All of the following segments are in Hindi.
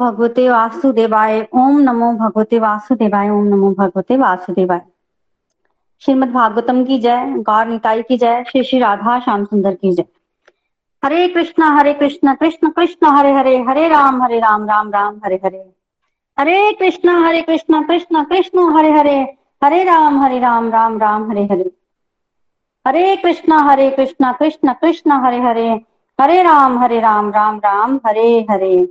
भगवते वासुदेवाय, ओम नमो भगवते वासुदेवाय, ओम नमो भगवते वासुदेवाय। श्रीमद भागवतम की जय, गौर निताई की जय, श्री श्री राधा श्याम सुंदर की जय। हरे कृष्णा कृष्ण कृष्ण हरे हरे, हरे राम राम राम हरे हरे। हरे कृष्णा कृष्ण कृष्ण हरे राम राम राम हरे हरे। कृष्णा कृष्ण हरे राम राम राम हरे हरे।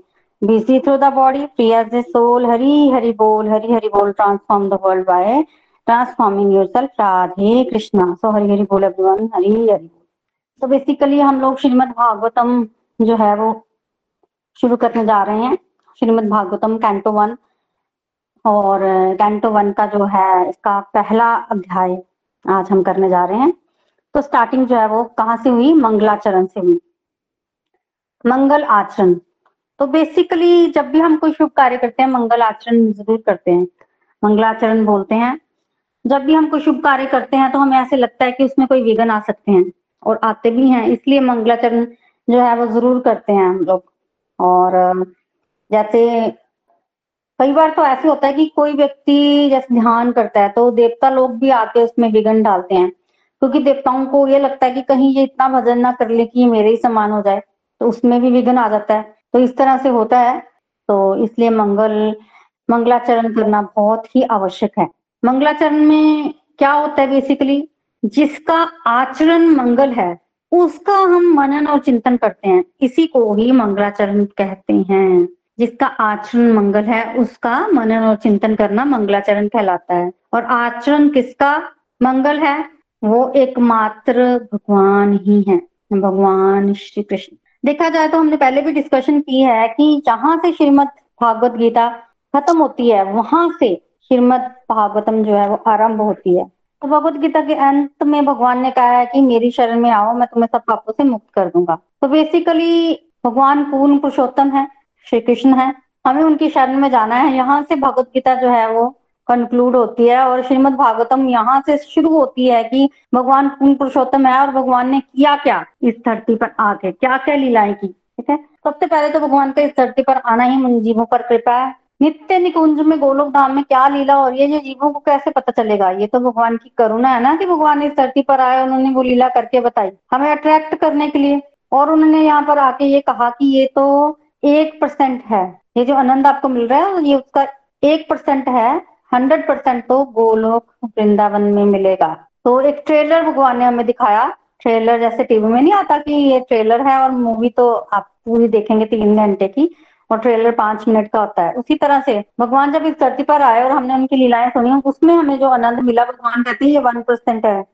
Busy through the body, free as the soul. Hari Hari Bol, Hari Hari Bol. Transform the world by transforming yourself. Radhe Krishna. So Hari Hari Bol everyone. Hari Hari Bol. So basically हम लोग श्रीमद भागवतम जो है वो शुरू करने जा रहे हैं। श्रीमद भागवतम कैंटो 1 और कैंटो 1 का जो है इसका पहला अध्याय आज हम करने जा रहे हैं। तो स्टार्टिंग जो है वो कहाँ से हुई? मंगलाचरण से हुई, मंगल आचरण। तो बेसिकली जब भी हम कोई शुभ कार्य करते हैं मंगल आचरण जरूर करते हैं, मंगलाचरण बोलते हैं। जब भी हम कोई शुभ कार्य करते हैं तो हमें ऐसे लगता है कि उसमें कोई विघ्न आ सकते हैं, और आते भी हैं, इसलिए मंगलाचरण जो है वो जरूर करते हैं हम लोग। और जैसे कई बार तो ऐसे होता है कि कोई व्यक्ति जैसे ध्यान करता है तो देवता लोग भी आके उसमें विघ्न डालते हैं, क्योंकि देवताओं को ये लगता है कि कहीं ये इतना भजन ना कर ले कि ये मेरे ही समान हो जाए, तो उसमें भी विघ्न आ जाता है। तो इस तरह से होता है, तो इसलिए मंगलाचरण करना बहुत ही आवश्यक है। मंगलाचरण में क्या होता है? बेसिकली जिसका आचरण मंगल है उसका हम मनन और चिंतन करते हैं, इसी को ही मंगलाचरण कहते हैं। जिसका आचरण मंगल है उसका मनन और चिंतन करना मंगलाचरण कहलाता है। और आचरण किसका मंगल है? वो एकमात्र भगवान ही है, भगवान श्री कृष्ण। देखा जाए तो हमने पहले भी डिस्कशन की है कि जहां से श्रीमद भागवत गीता खत्म होती है वहां से श्रीमद भागवतम जो है वो आरंभ होती है। तो भगवत गीता के अंत में भगवान ने कहा है कि मेरी शरण में आओ, मैं तुम्हें सब पापों से मुक्त कर दूंगा। तो बेसिकली भगवान पूर्ण पुरुषोत्तम है, श्री कृष्ण है, हमें उनकी शरण में जाना है। यहाँ से भगवत गीता जो है वो कंक्लूड होती है, और श्रीमद भागवतम यहाँ से शुरू होती है कि भगवान पूर्ण पुरुषोत्तम है और भगवान ने किया क्या इस धरती पर आके, क्या क्या लीलाएं की। ठीक है, सबसे पहले तो भगवान का इस धरती पर आना ही मन जीवों पर कृपा है। नित्य निकुंज में गोलोक धाम में क्या लीला हो रही है ये जीवों को कैसे पता चलेगा? ये तो भगवान की करुणा है ना कि भगवान इस धरती पर आए, उन्होंने वो लीला करके बताई हमें अट्रैक्ट करने के लिए। और उन्होंने यहाँ पर आके ये कहा कि ये तो 1% है, ये जो आनंद आपको मिल रहा है ये उसका 1% है, 100% तो गोलोक वृंदावन में मिलेगा। तो एक ट्रेलर भगवान ने हमें दिखाया, ट्रेलर जैसे टीवी में नहीं आता कि ये ट्रेलर है और मूवी तो आप पूरी देखेंगे 3 घंटे की और ट्रेलर 5 मिनट का होता है। उसी तरह से भगवान जब इस धरती पर आए और हमने उनकी लीलाएं सुनी, उसमें हमें जो आनंद मिला भगवान कहते हैं ये 1% है,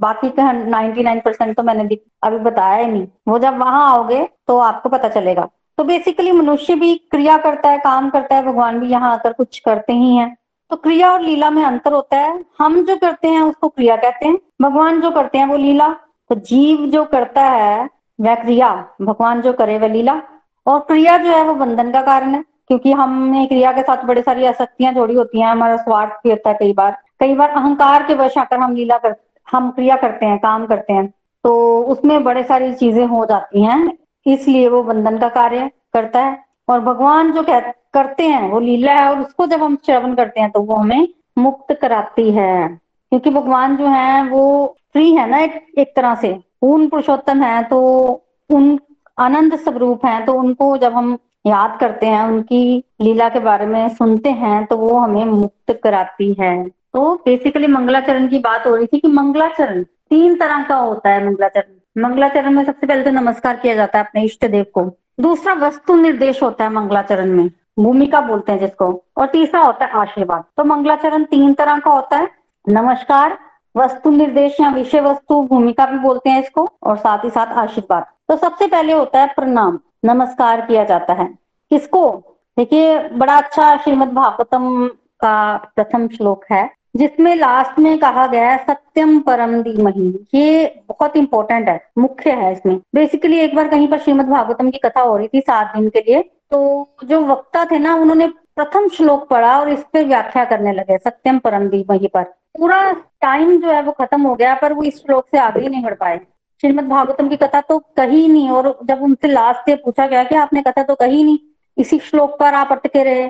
बाकी का 99% तो मैंने अभी बताया ही नहीं, वो जब वहां आओगे तो आपको पता चलेगा। तो बेसिकली मनुष्य भी क्रिया करता है, काम करता है, भगवान भी यहाँ आकर कुछ करते ही है। तो क्रिया और लीला में अंतर होता है, हम जो करते हैं उसको क्रिया कहते हैं, भगवान जो करते हैं वो लीला। तो जीव जो करता है वह क्रिया, भगवान जो करे वह लीला। और क्रिया जो है वो बंधन का कारण है, क्योंकि हमने क्रिया के साथ बड़ी सारी आसक्तियां जोड़ी होती हैं, हमारा स्वार्थ भी होता है। कई बार अहंकार के वश आकर हम क्रिया करते हैं, काम करते हैं, तो उसमें बड़े सारी चीजें हो जाती हैं, इसलिए वो बंधन का कार्य करता है। और भगवान जो करते हैं वो लीला है, और उसको जब हम श्रवण करते हैं तो वो हमें मुक्त कराती है, क्योंकि भगवान जो है वो फ्री है ना, एक तरह से पूर्ण पुरुषोत्तम है, तो उन आनंद स्वरूप है। तो उनको जब हम याद करते हैं, उनकी लीला के बारे में सुनते हैं, तो वो हमें मुक्त कराती है। तो बेसिकली मंगलाचरण की बात हो रही थी कि मंगलाचरण 3 तरह का होता है। मंगलाचरण में सबसे पहले तो नमस्कार किया जाता है अपने इष्ट देव को, दूसरा वस्तु निर्देश होता है मंगलाचरण में, भूमिका बोलते हैं जिसको, और तीसरा होता है आशीर्वाद। तो मंगलाचरण 3 तरह का होता है, नमस्कार, वस्तु निर्देश या विषय वस्तु भूमिका भी बोलते हैं इसको, और साथ ही साथ आशीर्वाद। तो सबसे पहले होता है प्रणाम, नमस्कार किया जाता है किसको? देखिए बड़ा अच्छा श्रीमद भागवतम का प्रथम श्लोक है जिसमें लास्ट में कहा गया है सत्यम परम धीमहि। ये बहुत इंपॉर्टेंट है, मुख्य है इसमें। बेसिकली एक बार कहीं पर श्रीमद भागवतम की कथा हो रही थी 7 दिन के लिए, तो जो वक्ता थे ना उन्होंने प्रथम श्लोक पढ़ा और इस पे व्याख्या करने लगे सत्यम परम धीमहि पर। पूरा टाइम जो है वो खत्म हो गया पर वो इस श्लोक से आगे नहीं बढ़ पाए। श्रीमद भागवतम की कथा तो कही नहीं, और जब उनसे लास्ट में पूछा गया कि आपने कथा तो कही नहीं, इसी श्लोक पर आप अटके रहे,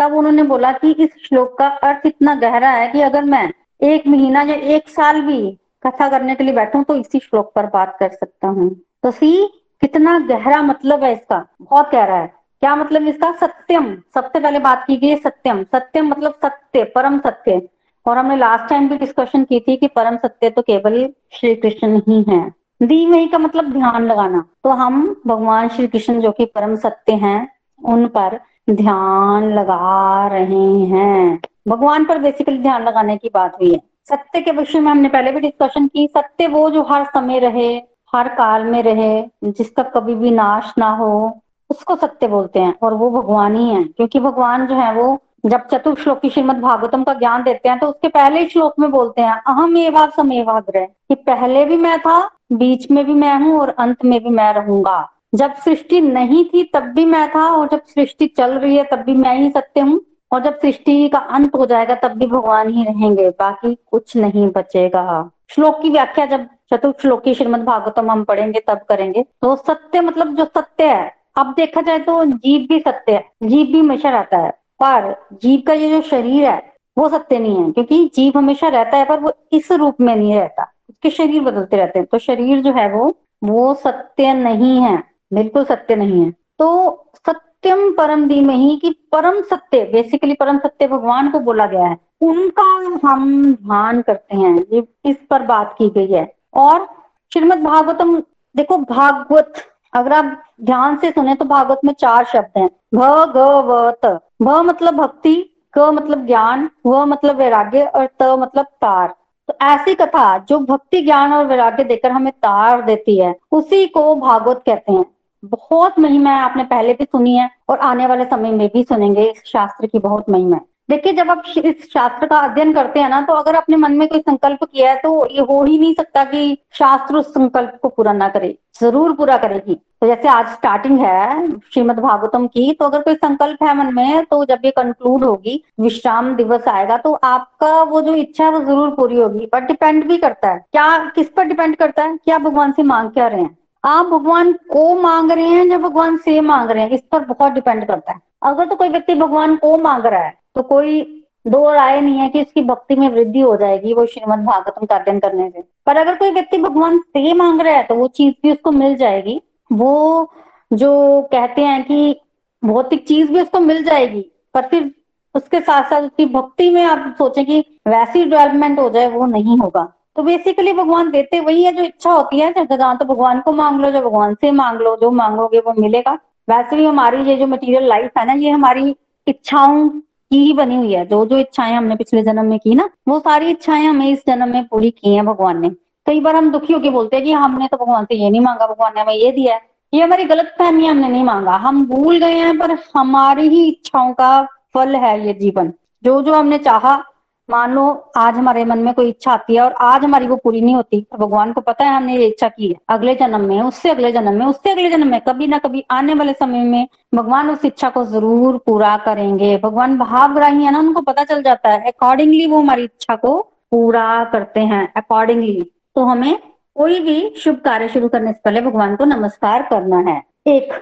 तब उन्होंने बोला कि इस श्लोक का अर्थ इतना गहरा है कि अगर मैं 1 महीना या 1 साल भी कथा करने के लिए बैठूं तो इसी श्लोक पर बात कर सकता हूं। तो सी कितना गहरा मतलब है इसका, बहुत गहरा है। क्या मतलब इसका? सत्यम, सबसे पहले बात की गई सत्यम। सत्यम मतलब सत्य, परम सत्य। और हमने लास्ट टाइम भी डिस्कशन की थी कि परम सत्य तो केवल श्री कृष्ण ही है। धीमहि का मतलब ध्यान लगाना, तो हम भगवान श्री कृष्ण जो कि परम सत्य हैं उन पर ध्यान लगा रहे हैं। भगवान पर बेसिकली ध्यान लगाने की बात हुई है। सत्य के विषय में हमने पहले भी डिस्कशन की। सत्य वो जो हर समय रहे, हर काल में रहे, जिसका कभी भी नाश ना हो, उसको सत्य बोलते हैं। और वो भगवान ही है, क्योंकि भगवान जो है वो जब चतुर्थ श्लोक की श्रीमद भागवतम का ज्ञान देते हैं तो उसके पहले श्लोक में बोलते हैं अहमेव समेवाग्रह, कि पहले भी मैं था, बीच में भी मैं हूँ और अंत में भी मैं रहूंगा। जब सृष्टि नहीं थी तब भी मैं था, और जब सृष्टि चल रही है तब भी मैं ही सत्य हूँ, और जब सृष्टि का अंत हो जाएगा तब भी भगवान ही रहेंगे, बाकी कुछ नहीं बचेगा। श्लोक की व्याख्या जब चतुर्थ श्लोक की श्रीमद भागवतम हम पढ़ेंगे तब करेंगे। तो सत्य मतलब जो सत्य है। अब देखा जाए तो जीव भी सत्य है, जीव भी हमेशा रहता है, पर जीव का ये जो शरीर है वो सत्य नहीं है, क्योंकि जीव हमेशा रहता है पर वो इस रूप में नहीं रहता, उसके शरीर बदलते रहते हैं। तो शरीर जो है वो सत्य नहीं है, बिल्कुल सत्य नहीं है। तो सत्यम परम धीमहि की परम सत्य, बेसिकली परम सत्य भगवान को बोला गया है, उनका हम ध्यान करते हैं, ये इस पर बात की गई है। और श्रीमद भागवतम देखो, भागवत अगर आप ध्यान से सुने तो भागवत में 4 शब्द हैं, भगवत। भ मतलब भक्ति, क मतलब ज्ञान, व मतलब वैराग्य, और त मतलब तार। तो ऐसी कथा जो भक्ति ज्ञान और वैराग्य देकर हमें तार देती है उसी को भागवत कहते हैं। बहुत महिमा है, आपने पहले भी सुनी है और आने वाले समय में भी सुनेंगे। इस शास्त्र की बहुत महिमा है। देखिए जब आप इस शास्त्र का अध्ययन करते हैं ना, तो अगर अपने मन में कोई संकल्प किया है तो ये हो ही नहीं सकता कि शास्त्र उस संकल्प को पूरा ना करे, जरूर पूरा करेगी। तो जैसे आज स्टार्टिंग है श्रीमद भागवतम की, तो अगर कोई संकल्प है मन में तो जब ये कंक्लूड होगी, विश्राम दिवस आएगा, तो आपका वो जो इच्छा है वो जरूर पूरी होगी। पर डिपेंड भी करता है, क्या किस पर डिपेंड करता है कि आप भगवान से मांग क्या रहे हैं, आप भगवान को मांग रहे हैं या भगवान से मांग रहे हैं, इस पर बहुत डिपेंड करता है। अगर तो कोई व्यक्ति भगवान को मांग रहा है तो कोई दो राय नहीं है कि इसकी भक्ति में वृद्धि हो जाएगी वो श्रीमद भागवतम का अध्ययन करने से। पर अगर कोई व्यक्ति भगवान से मांग रहा है तो वो चीज भी उसको मिल जाएगी, वो जो कहते हैं कि भौतिक चीज भी उसको मिल जाएगी, पर फिर उसके साथ साथ उसकी भक्ति में आप सोचें कि वैसी डेवलपमेंट हो जाए, वो नहीं होगा। तो बेसिकली भगवान देते वही है जो इच्छा होती है। जहाँ तो भगवान को मांग लो, जो भगवान से मांग लो, जो मांगोगे वो मिलेगा। वैसे भी हमारी ये जो मटेरियल लाइफ है ना, ये हमारी इच्छाओं की ही बनी हुई है। जो जो इच्छाएं हमने पिछले जन्म में की ना, वो सारी इच्छाएं हमें इस जन्म में पूरी की हैं भगवान ने। कई बार हम दुखी होकर बोलते हैं कि हमने तो भगवान से ये नहीं मांगा, भगवान ने हमें ये दिया है। ये हमारी गलतफहमी है, हमने नहीं मांगा, हम भूल गए हैं, पर हमारी ही इच्छाओं का फल है ये जीवन। जो जो हमने चाहा, मान लो आज हमारे मन में कोई इच्छा आती है और आज हमारी वो पूरी नहीं होती, तो भगवान को पता है हमने ये इच्छा की है, अगले जन्म में, उससे अगले जन्म में, उससे अगले जन्म में, कभी ना कभी आने वाले समय में भगवान उस इच्छा को जरूर पूरा करेंगे। भगवान भावग्राही है ना, उनको पता चल जाता है, अकॉर्डिंगली वो हमारी इच्छा को पूरा करते हैं अकॉर्डिंगली। तो हमें कोई भी शुभ कार्य शुरू करने से पहले भगवान को नमस्कार करना है। एक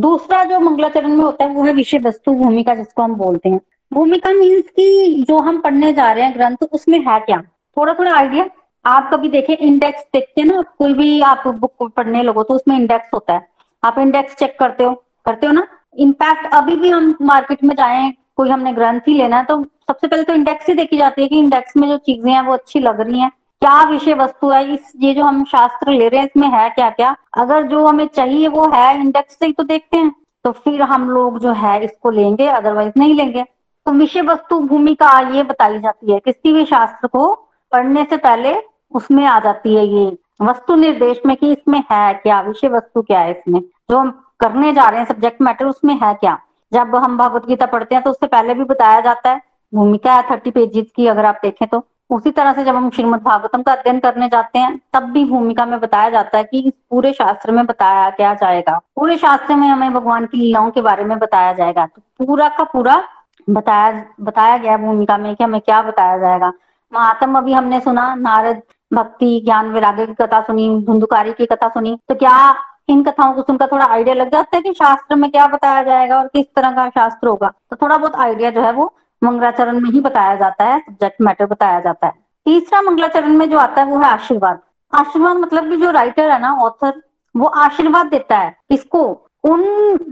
दूसरा जो मंगलाचरण में होता है वो है विषय वस्तु भूमिका, जिसको हम बोलते हैं। भूमिका मीन्स की जो हम पढ़ने जा रहे हैं ग्रंथ, उसमें है क्या, थोड़ा थोड़ा आइडिया। आप कभी देखें इंडेक्स देखते हैं ना, कोई भी आप बुक पढ़ने लगो तो उसमें इंडेक्स होता है, आप इंडेक्स चेक करते हो ना। इनफैक्ट अभी भी हम मार्केट में जाएं, कोई हमने ग्रंथ ही लेना है, तो सबसे पहले तो इंडेक्स ही देखी जाती है कि इंडेक्स में जो चीजें हैं वो अच्छी लग रही है, क्या विषय वस्तु है, इस ये जो हम शास्त्र ले रहे हैं इसमें है क्या क्या। अगर जो हमें चाहिए वो है इंडेक्स से ही तो देखते हैं, तो फिर हम लोग जो है इसको लेंगे, अदरवाइज नहीं लेंगे। तो विषय वस्तु भूमिका ये बताई जाती है, किसी भी शास्त्र को पढ़ने से पहले उसमें आ जाती है ये वस्तु निर्देश में कि इसमें है क्या, विषय वस्तु क्या है, इसमें जो हम करने जा रहे हैं सब्जेक्ट मैटर उसमें है क्या। जब हम भगवत गीता पढ़ते हैं तो उससे पहले भी बताया जाता है, भूमिका है 30 पेजेस की अगर आप देखें तो। उसी तरह से जब हम श्रीमद भागवतम का अध्ययन करने जाते हैं तब भी भूमिका में बताया जाता है कि इस पूरे शास्त्र में बताया क्या जाएगा, पूरे शास्त्र में हमें भगवान की लीलाओं के बारे में बताया जाएगा। तो पूरा का पूरा बताया गया भूमिका में कि हमें क्या बताया जाएगा। महात्म अभी हमने सुना, नारद भक्ति ज्ञान वैराग्य की कथा सुनी, धुंधुकारी की कथा सुनी। तो क्या इन कथाओं को सुनकर थोड़ा आइडिया लग जाता है कि शास्त्र में क्या बताया जाएगा और किस तरह का शास्त्र होगा। तो थोड़ा बहुत आइडिया जो है वो मंगलाचरण में ही बताया जाता है, सब्जेक्ट मैटर बताया जाता है। तीसरा मंगलाचरण में जो आता है वो है आशीर्वाद। आशीर्वाद मतलब कि जो राइटर है ना, ऑथर, वो आशीर्वाद देता है इसको, उन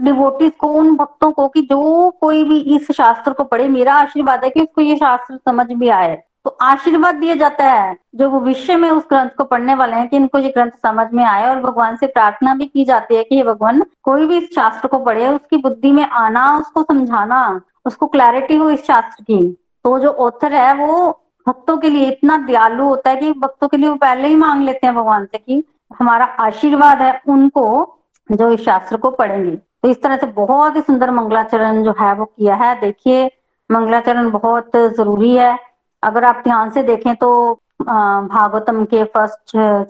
डिवोटीज को, उन भक्तों को कि जो कोई भी इस शास्त्र को पढ़े, मेरा आशीर्वाद है कि उसको ये शास्त्र समझ भी आए। तो आशीर्वाद दिया जाता है जो वो विषय में उस ग्रंथ को पढ़ने वाले हैं कि इनको ये ग्रंथ समझ में आए। और भगवान से प्रार्थना भी की जाती है कि हे भगवान, कोई भी इस शास्त्र को पढ़े उसकी बुद्धि में आना, उसको समझाना, उसको क्लैरिटी हो इस शास्त्र की। तो जो ऑथर है वो भक्तों के लिए इतना दयालु होता है कि भक्तों के लिए वो पहले ही मांग लेते हैं भगवान से कि हमारा आशीर्वाद है उनको जो इस शास्त्र को पढ़ेंगे। तो इस तरह से बहुत ही सुंदर मंगलाचरण जो है वो किया है। देखिए, मंगलाचरण बहुत जरूरी है। अगर आप ध्यान से देखें तो भागवतम के 1st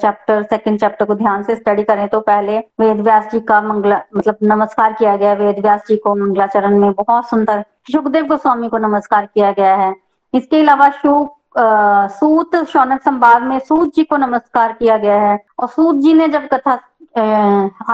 चैप्टर 2nd चैप्टर को ध्यान से स्टडी करें तो पहले वेद व्यास जी का नमस्कार किया गया है। वेद व्यास जी को मंगलाचरण में बहुत सुंदर, शुकदेव गोस्वामी को नमस्कार किया गया है। इसके अलावा सूत शौनक संवाद में सूत जी को नमस्कार किया गया है। और सूत जी ने जब कथा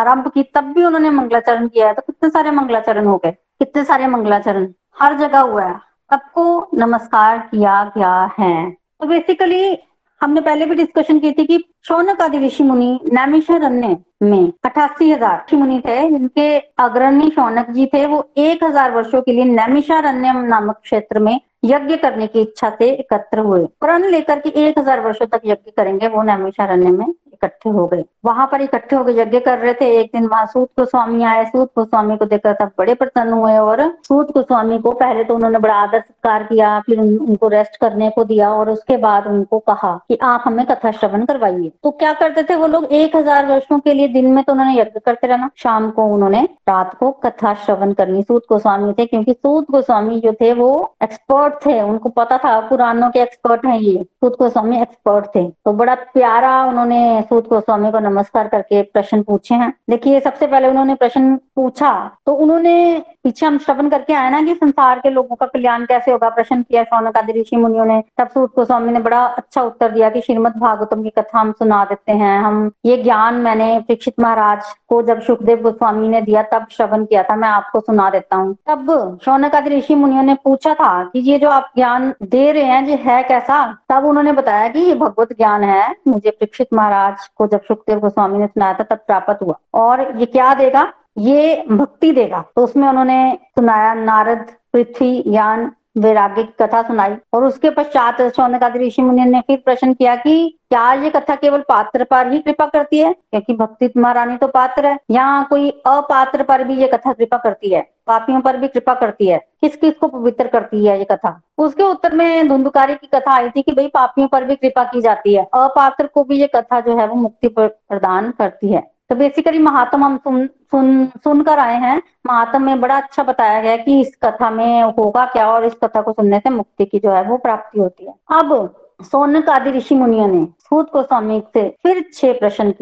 आरंभ की तब भी उन्होंने मंगलाचरण किया है। तो कितने सारे मंगलाचरण हो गए, कितने सारे मंगलाचरण हर जगह हुआ है, सबको नमस्कार किया गया है। तो बेसिकली हमने पहले भी डिस्कशन की थी कि शौनक आदि ऋषि मुनि नैमिषारण्य में 88,000 ऋषि मुनि थे। इनके अग्रणी शौनक जी थे। वो 1,000 वर्षों के लिए नैमिषारण्य नामक क्षेत्र में यज्ञ करने की इच्छा से एकत्र हुए। प्रण लेकर के 1,000 वर्षों तक यज्ञ करेंगे, वो नैमिषारण्य में इकट्ठे हो गए। वहां पर इकट्ठे होकर यज्ञ कर रहे थे। एक दिन वहां सूत गोस्वामी आए। सूत गोस्वामी को देखकर सब बड़े प्रसन्न हुए। और सूत गोस्वामी को पहले तो उन्होंने बड़ा आदर सत्कार किया, फिर उनको रेस्ट करने को दिया और उसके बाद उनको कहा कि आप हमें कथा श्रवण करवाइए। तो क्या करते थे वो लोग, 1,000 वर्षों के लिए दिन में तो उन्होंने यज्ञ करते रहना, शाम को उन्होंने रात को कथा श्रवण करनी। सूत गोस्वामी थे, क्योंकि सूत गोस्वामी जो थे वो एक्सपर्ट थे, उनको पता था पुराणों के एक्सपर्ट हैं ये। सूत गोस्वामी एक्सपर्ट थे। तो बड़ा प्यारा उन्होंने सूत गोस्वामी को नमस्कार करके प्रश्न पूछे हैं। देखिए, सबसे पहले उन्होंने प्रश्न पूछा, तो उन्होंने पीछे हम श्रवण करके आए ना कि संसार के लोगों का कल्याण कैसे होगा, प्रश्न किया शौनक आदि ऋषि मुनियों ने। तब सूत गोस्वामी ने बड़ा अच्छा उत्तर दिया कि श्रीमद भागवतम की कथा हम सुना देते हैं। हम ये ज्ञान मैंने परीक्षित महाराज को जब शुकदेव गोस्वामी ने दिया तब श्रवण किया था, मैं आपको सुना देता हूँ। तब शौनक आदि ऋषि मुनियों ने पूछा था कि ये जो आप ज्ञान दे रहे हैं ये है कैसा। तब उन्होंने बताया कि ये भगवत ज्ञान है, मुझे परीक्षित महाराज को जब शुकदेव गोस्वामी ने सुनाया था तब प्राप्त हुआ। और ये क्या देगा, ये भक्ति देगा। तो उसमें उन्होंने सुनाया नारद पृथ्वी ज्ञान वैराग्य की कथा सुनाई। और उसके पश्चात शौनक आदि ऋषि मुनि ने फिर प्रश्न किया कि क्या ये कथा केवल पात्र पर ही कृपा करती है, क्योंकि भक्ति महारानी तो पात्र है, यहाँ कोई अपात्र पर भी ये कथा कृपा करती है, पापियों पर भी कृपा करती है, किस किस को पवित्र करती है ये कथा। उसके उत्तर में धुंधुकारी की कथा आई थी कि भाई पापियों पर भी कृपा की जाती है, अपात्र को भी ये कथा जो है वो मुक्ति प्रदान करती है। तो बेसिकली महात्म हम सुनकर आए हैं। महात्म में बड़ा अच्छा बताया गया कि इस कथा में होगा क्या और इस कथा को सुनने से मुक्ति की जो है वो प्राप्ति होती है। अब शौनक आदि ऋषि मुनियों ने सूत गोस्वामी से फिर 6 प्रश्न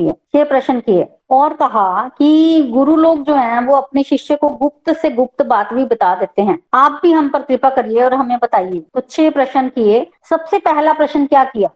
किए और कहा कि गुरु लोग जो हैं वो अपने शिष्य को गुप्त से गुप्त बात भी बता देते हैं, आप भी हम पर कृपा करिए और हमें बताइए। तो 6 प्रश्न किए। सबसे पहला प्रश्न क्या किया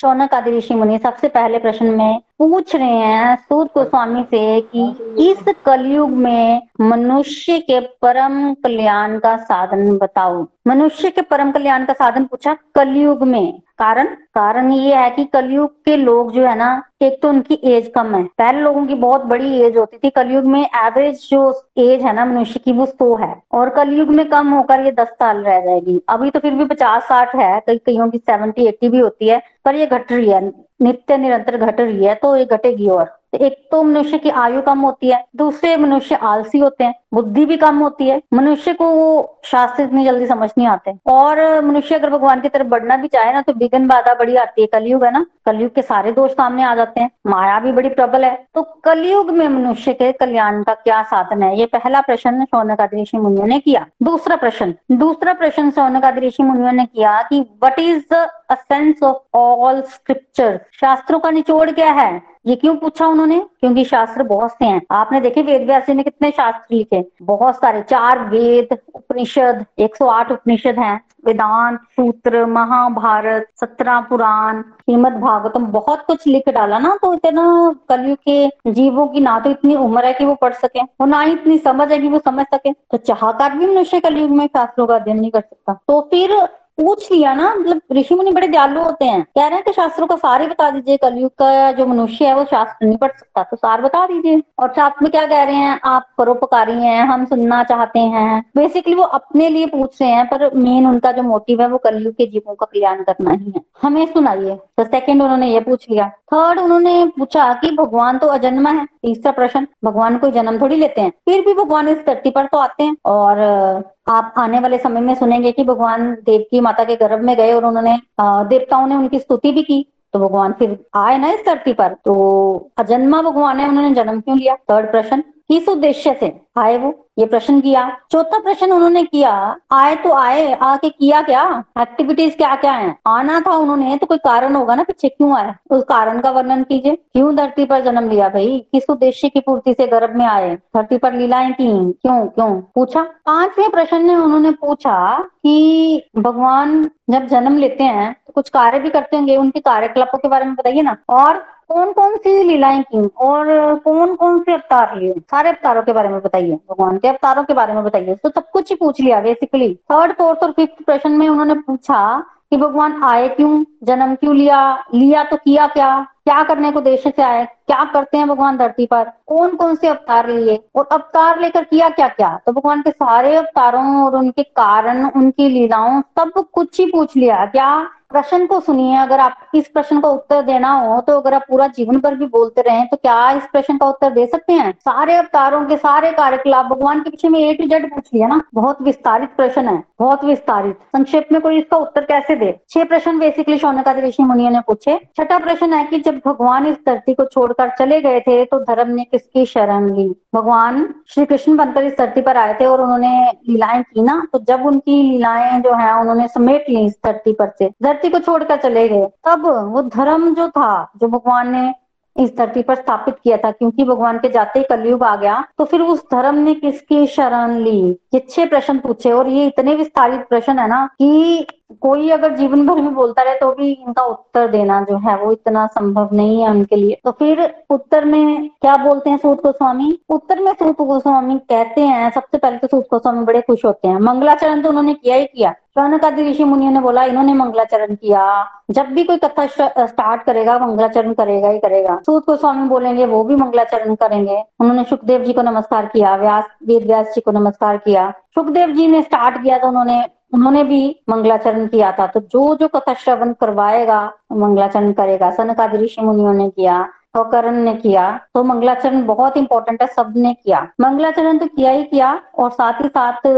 शौनक आदि ऋषि मुनि, सबसे पहले प्रश्न में पूछ रहे हैं सूत गोस्वामी से कि इस कलयुग में मनुष्य के परम कल्याण का साधन बताओ। मनुष्य के परम कल्याण का साधन पूछा कलयुग में। कारण ये है कि कलयुग के लोग जो है ना, एक तो उनकी एज कम है। पहले लोगों की बहुत बड़ी एज होती थी। कलयुग में एवरेज जो एज है ना मनुष्य की वो 100 है, और कलयुग में कम होकर ये 10 साल रह जाएगी। अभी तो फिर भी 50-60 है, कईयों की 70-80 भी होती है, पर ये घट रही है, नित्य निरंतर घट रही है। तो ये घटेगी। और एक तो मनुष्य की आयु कम होती है, दूसरे मनुष्य आलसी होते हैं, बुद्धि भी कम होती है, मनुष्य को वो शास्त्र इतनी जल्दी समझ नहीं आते। और मनुष्य अगर भगवान की तरफ बढ़ना भी चाहे ना तो विघ्न बाधा बड़ी आती है। कलयुग है ना, कलयुग के सारे दोष सामने आ जाते हैं, माया भी बड़ी प्रबल है। तो कलयुग में मनुष्य के कल्याण का क्या साधन है? ये पहला प्रश्न शौनकादि ऋषि मुनियों ने किया। दूसरा प्रश्न शौनकादि ऋषि मुनियों ने किया कि what is the essence of all scripture, शास्त्रों का निचोड़ क्या है? ये क्यों पूछा उन्होंने? क्योंकि शास्त्र बहुत से हैं। आपने देखे वेद व्यास ने कितने शास्त्र लिखे, बहुत सारे, 4 वेद, उपनिषद, 108 उपनिषद हैं, वेदांत, सूत्र, महाभारत, 17 पुराण, श्रीमद भागवतम, बहुत कुछ लिख डाला ना। तो इतना कलयुग के जीवों की ना तो इतनी उम्र है कि वो पढ़ सके और ना ही इतनी समझ है कि वो समझ सके। तो चाहकर भी मनुष्य कलयुग में शास्त्रों का अध्ययन नहीं कर सकता। तो फिर पूछ लिया ना, मतलब ऋषि मुनि बड़े दयालु होते हैं, कह रहे हैं कि शास्त्रों का सार ही बता दीजिए। कलयुग का जो मनुष्य है वो शास्त्र नहीं पढ़ सकता, तो सार बता दीजिए। और साथ में क्या कह रहे हैं, आप परोपकारी हैं, हम सुनना चाहते हैं। बेसिकली वो अपने लिए पूछ रहे हैं, पर मेन उनका जो मोटिव है वो कलयुग के जीवों का कल्याण करना ही है। हमें सुनाइए। तो सेकेंड उन्होंने ये पूछ लिया। थर्ड उन्होंने पूछा कि भगवान तो अजन्मा है। तीसरा प्रश्न, भगवान कोई जन्म थोड़ी लेते हैं, फिर भी भगवान इस धरती पर तो आते हैं। और आप आने वाले समय में सुनेंगे कि भगवान देवकी माता के गर्भ में गए और उन्होंने देवताओं ने उनकी स्तुति भी की, तो भगवान फिर आए ना इस धरती पर। तो अजन्मा भगवान है, उन्होंने जन्म क्यों लिया? थर्ड प्रश्न, किस उद्देश्य से आए वो? ये प्रश्न किया। चौथा प्रश्न उन्होंने किया, आए तो आए, आके किया क्या, एक्टिविटीज क्या क्या हैं? आना था उन्होंने तो कोई कारण होगा ना पीछे, क्यों आए उस कारण का वर्णन कीजिए। क्यों धरती पर जन्म लिया भाई, किस उद्देश्य की पूर्ति से गर्भ में आए, धरती पर लीलाएं की, क्यों क्यों पूछा। पांचवें प्रश्न में उन्होंने पूछा कि भगवान जब जन्म लेते हैं तो कुछ कार्य भी करते होंगे, उनके कार्यकलापों के बारे में बताइए ना, और कौन कौन सी लीलाएं की और कौन कौन से अवतार लिए, सारे अवतारों के बारे में बताइए, भगवान के अवतारों के बारे में बताइए। तो सब कुछ ही पूछ लिया बेसिकली। थर्ड, फोर्थ और फिफ्थ प्रश्न में उन्होंने पूछा कि भगवान आए क्यों, जन्म क्यों लिया, लिया तो किया क्या, क्या करने को देश से आए, क्या करते हैं भगवान धरती पर, कौन कौन से अवतार लिए और अवतार लेकर किया क्या क्या। तो भगवान के सारे अवतारों और उनके कारण, उनकी लीलाओं, सब कुछ ही पूछ लिया। क्या प्रश्न को सुनिए, अगर आप इस प्रश्न का उत्तर देना हो तो अगर आप पूरा जीवन भर भी बोलते रहें तो क्या इस प्रश्न का उत्तर दे सकते हैं? सारे अवतारों के सारे कार्यकलाप भगवान के पीछे में ए टू जेड पूछ लिया ना। बहुत विस्तारित प्रश्न है, बहुत विस्तारित। संक्षेप में कोई इसका उत्तर कैसे दे? 6 प्रश्न बेसिकली शौनकादि ऋषि मुनियों ने पूछे। छठा प्रश्न है कि जब भगवान इस धरती को छोड़कर चले गए थे तो धर्म ने किसकी शरण ली? भगवान श्री कृष्ण बनकर इस धरती पर आए थे और उन्होंने लीलाएं की ना, तो जब उनकी लीलाएं जो है उन्होंने समेट ली इस धरती पर से, धरती को छोड़कर चले गए, तब वो धर्म जो था जो भगवान ने इस धरती पर स्थापित किया था, क्योंकि भगवान के जाते ही कलयुग आ गया, तो फिर उस धर्म ने किसकी शरण ली। ये 6 प्रश्न पूछे और ये इतने विस्तारित प्रश्न है ना कि कोई अगर जीवन भर भी बोलता रहे तो भी इनका उत्तर देना जो है वो इतना संभव नहीं है उनके लिए। तो फिर उत्तर में क्या बोलते हैं सूत गोस्वामी? उत्तर में सूत गोस्वामी कहते हैं, सबसे पहले तो सूत गोस्वामी बड़े खुश होते हैं। मंगलाचरण तो उन्होंने किया ही किया। शौनकादि ऋषि मुनियों ने बोला इन्होंने मंगलाचरण किया, जब भी कोई कथा स्टार्ट करेगा मंगलाचरण करेगा ही करेगा। सूत गोस्वामी बोलेंगे वो भी मंगलाचरण करेंगे। उन्होंने शुकदेव जी को नमस्कार किया, वेद व्यास जी को नमस्कार किया। शुकदेव जी ने स्टार्ट किया तो उन्होंने भी मंगलाचरण किया था। तो जो जो कथा श्रवण करवाएगा मंगलाचरण करेगा। शौनकादि ऋषि मुनियों ने किया और करण ने किया। तो मंगलाचरण बहुत इंपॉर्टेंट है, सबने किया। मंगलाचरण तो किया ही किया और साथ ही साथ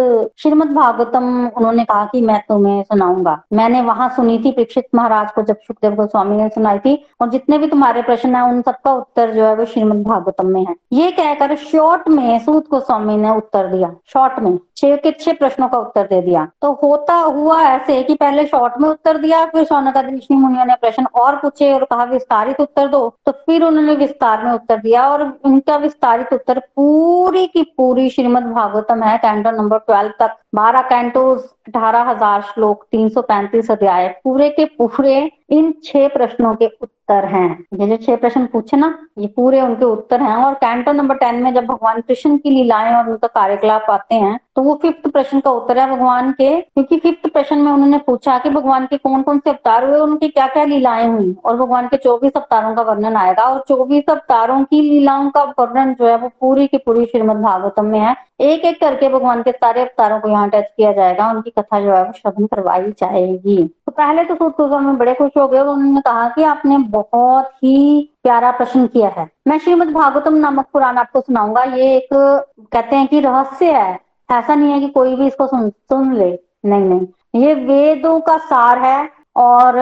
श्रीमद भागवतम उन्होंने कहा कि मैं तुम्हें सुनाऊंगा, मैंने वहां सुनी थी प्रीक्षित महाराज को जब शुकदेव गोस्वामी ने सुनाई थी, और जितने भी तुम्हारे प्रश्न है उन सबका उत्तर जो है वो श्रीमद भागवतम में है। ये कहकर शॉर्ट में सूत गोस्वामी ने उत्तर दिया, शॉर्ट में 6 के 6 प्रश्नों का उत्तर दे दिया। तो होता हुआ ऐसे कि पहले शॉर्ट में उत्तर दिया, फिर शौनकादि ऋषि मुनियों ने प्रश्न और पूछे और कहा विस्तारित उत्तर दो, तो फिर उन्होंने विस्तार में उत्तर दिया। और उनका विस्तारित उत्तर पूरी की पूरी श्रीमद भागवतम है, कैंटो नंबर 12 तक, 12 कैंटोज, 18,000 श्लोक, 335 अध्याय, पूरे के पूरे इन 6 प्रश्नों के उत्तर हैं। ये जो 6 प्रश्न पूछे ना ये पूरे उनके उत्तर हैं। और कैंटो नंबर 10 में जब भगवान कृष्ण की लीलाएं और उनका कार्यकलाप आते हैं तो वो 5th प्रश्न का उत्तर है भगवान के, क्योंकि 5th प्रश्न में उन्होंने पूछा कि भगवान के कौन कौन से अवतार हुए, उनकी क्या क्या लीलाएं हुई, और भगवान के 24 अवतारों का वर्णन आएगा। और 24 अवतारों की लीलाओं का वर्णन जो है वो पूरी की पूरी श्रीमद भागवतम में है। एक एक करके भगवान के सारे अवतारों को यहाँ टच किया जाएगा, उनकी कथा जो है वो श्रवण करवाई जाएगी। तो पहले तो सूत गोस्वामी बड़े खुश हो गए। उन्होंने कहा कि आपने बहुत ही प्यारा प्रश्न किया है। मैं श्रीमद भागवतम नामक पुराण आपको सुनाऊंगा। ये एक कहते हैं कि रहस्य है, ऐसा नहीं है कि कोई भी इसको सुन ले, नहीं, ये वेदों का सार है। और